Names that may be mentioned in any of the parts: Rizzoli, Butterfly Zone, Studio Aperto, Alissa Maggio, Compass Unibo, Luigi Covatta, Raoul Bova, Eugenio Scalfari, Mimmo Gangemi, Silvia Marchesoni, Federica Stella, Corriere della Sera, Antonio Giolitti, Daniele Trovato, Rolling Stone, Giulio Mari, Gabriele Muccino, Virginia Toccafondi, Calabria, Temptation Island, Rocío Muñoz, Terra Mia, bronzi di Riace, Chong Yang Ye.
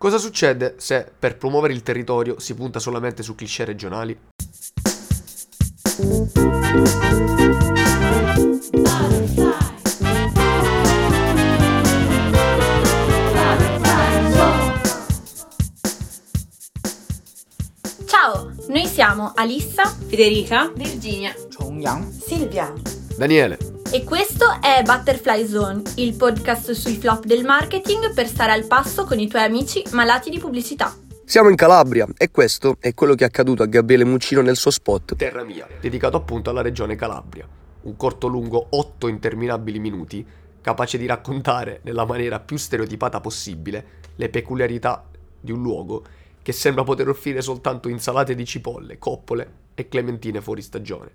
Cosa succede se per promuovere il territorio si punta solamente su cliché regionali? Ciao, noi siamo Alissa, Federica, Virginia, Chong Yang, Silvia, Daniele. E questo è Butterfly Zone, il podcast sui flop del marketing per stare al passo con i tuoi amici malati di pubblicità. Siamo in Calabria e questo è quello che è accaduto a Gabriele Muccino nel suo spot Terra Mia, dedicato appunto alla regione Calabria. Un corto lungo 8 interminabili minuti, capace di raccontare nella maniera più stereotipata possibile le peculiarità di un luogo che sembra poter offrire soltanto insalate di cipolle, coppole e clementine fuori stagione.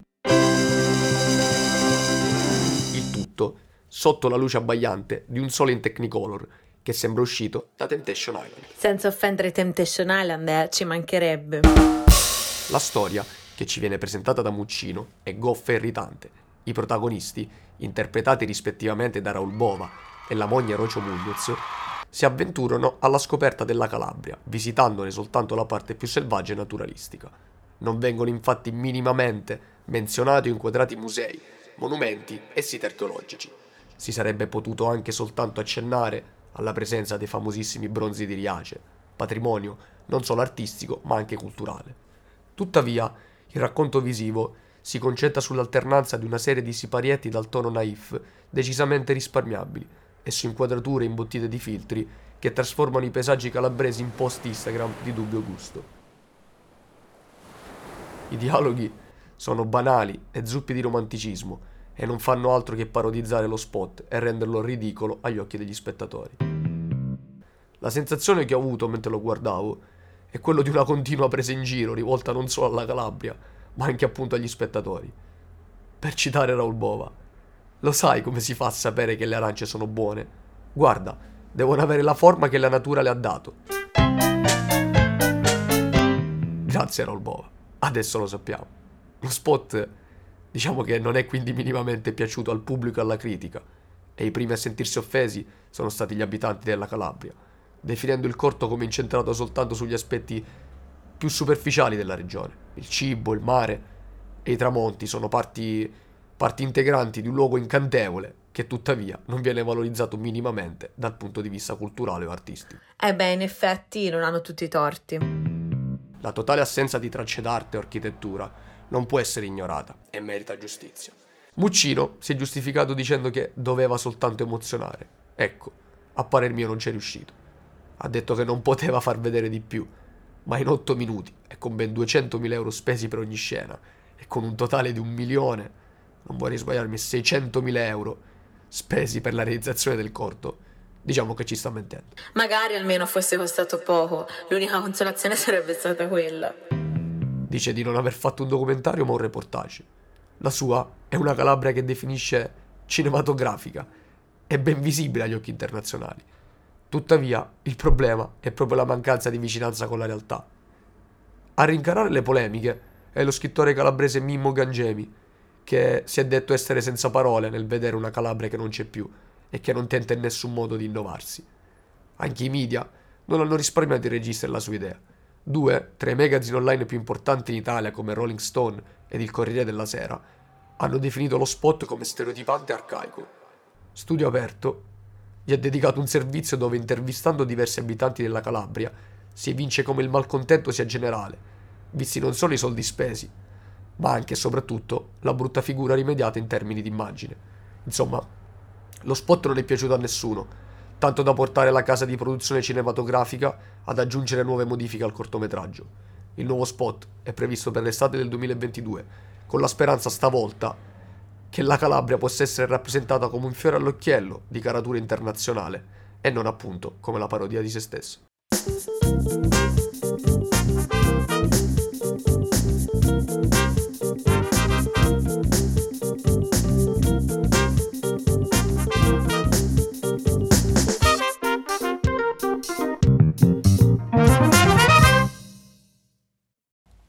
Tutto sotto la luce abbagliante di un sole in Technicolor che sembra uscito da Temptation Island. Senza offendere Temptation Island, ci mancherebbe. La storia che ci viene presentata da Muccino è goffa e irritante. I protagonisti, interpretati rispettivamente da Raoul Bova e la moglie Rocío Muñoz, si avventurano alla scoperta della Calabria, visitandone soltanto la parte più selvaggia e naturalistica. Non vengono infatti minimamente menzionati o inquadrati musei, monumenti e siti archeologici. Si sarebbe potuto anche soltanto accennare alla presenza dei famosissimi bronzi di Riace, patrimonio non solo artistico ma anche culturale. Tuttavia, il racconto visivo si concentra sull'alternanza di una serie di siparietti dal tono naif decisamente risparmiabili e su inquadrature imbottite di filtri che trasformano i paesaggi calabresi in post Instagram di dubbio gusto. I dialoghi sono banali e zuppi di romanticismo e non fanno altro che parodizzare lo spot e renderlo ridicolo agli occhi degli spettatori. La sensazione che ho avuto mentre lo guardavo è quella di una continua presa in giro rivolta non solo alla Calabria, ma anche appunto agli spettatori. Per citare Raoul Bova, lo sai come si fa a sapere che le arance sono buone? Guarda, devono avere la forma che la natura le ha dato. Grazie Raoul Bova, adesso lo sappiamo. Lo spot diciamo che non è quindi minimamente piaciuto al pubblico e alla critica, e i primi a sentirsi offesi sono stati gli abitanti della Calabria, definendo il corto come incentrato soltanto sugli aspetti più superficiali della regione. Il cibo, il mare e i tramonti sono parti integranti di un luogo incantevole che tuttavia non viene valorizzato minimamente dal punto di vista culturale o artistico. In effetti non hanno tutti i torti. La totale assenza di tracce d'arte o architettura non può essere ignorata e merita giustizia. Muccino si è giustificato dicendo che doveva soltanto emozionare. Ecco, a parer mio non c'è riuscito. Ha detto che non poteva far vedere di più, ma in 8 minuti e con ben 200.000 euro spesi per ogni scena e con un totale di 1 milione, non vorrei sbagliarmi, 600.000 euro spesi per la realizzazione del corto, diciamo che ci sta mentendo. Magari almeno fosse costato poco, l'unica consolazione sarebbe stata quella. Dice di non aver fatto un documentario ma un reportage. La sua è una Calabria che definisce cinematografica e ben visibile agli occhi internazionali. Tuttavia, il problema è proprio la mancanza di vicinanza con la realtà. A rincarare le polemiche è lo scrittore calabrese Mimmo Gangemi, che si è detto essere senza parole nel vedere una Calabria che non c'è più e che non tenta in nessun modo di innovarsi. Anche i media non hanno risparmiato i registi della sua idea. 2 tra i magazine online più importanti in Italia come Rolling Stone ed il Corriere della Sera hanno definito lo spot come stereotipante e arcaico. Studio Aperto gli ha dedicato un servizio dove, intervistando diversi abitanti della Calabria, si evince come il malcontento sia generale, visti non solo i soldi spesi, ma anche e soprattutto la brutta figura rimediata in termini di immagine. Insomma, lo spot non è piaciuto a nessuno, tanto da portare la casa di produzione cinematografica ad aggiungere nuove modifiche al cortometraggio. Il nuovo spot è previsto per l'estate del 2022, con la speranza stavolta che la Calabria possa essere rappresentata come un fiore all'occhiello di caratura internazionale e non appunto come la parodia di se stesso.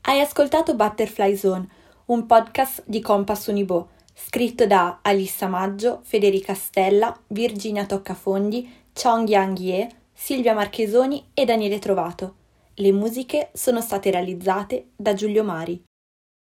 Hai ascoltato Butterfly Zone, un podcast di Compass Unibo, scritto da Alissa Maggio, Federica Stella, Virginia Toccafondi, Chong Yang Ye, Silvia Marchesoni e Daniele Trovato. Le musiche sono state realizzate da Giulio Mari.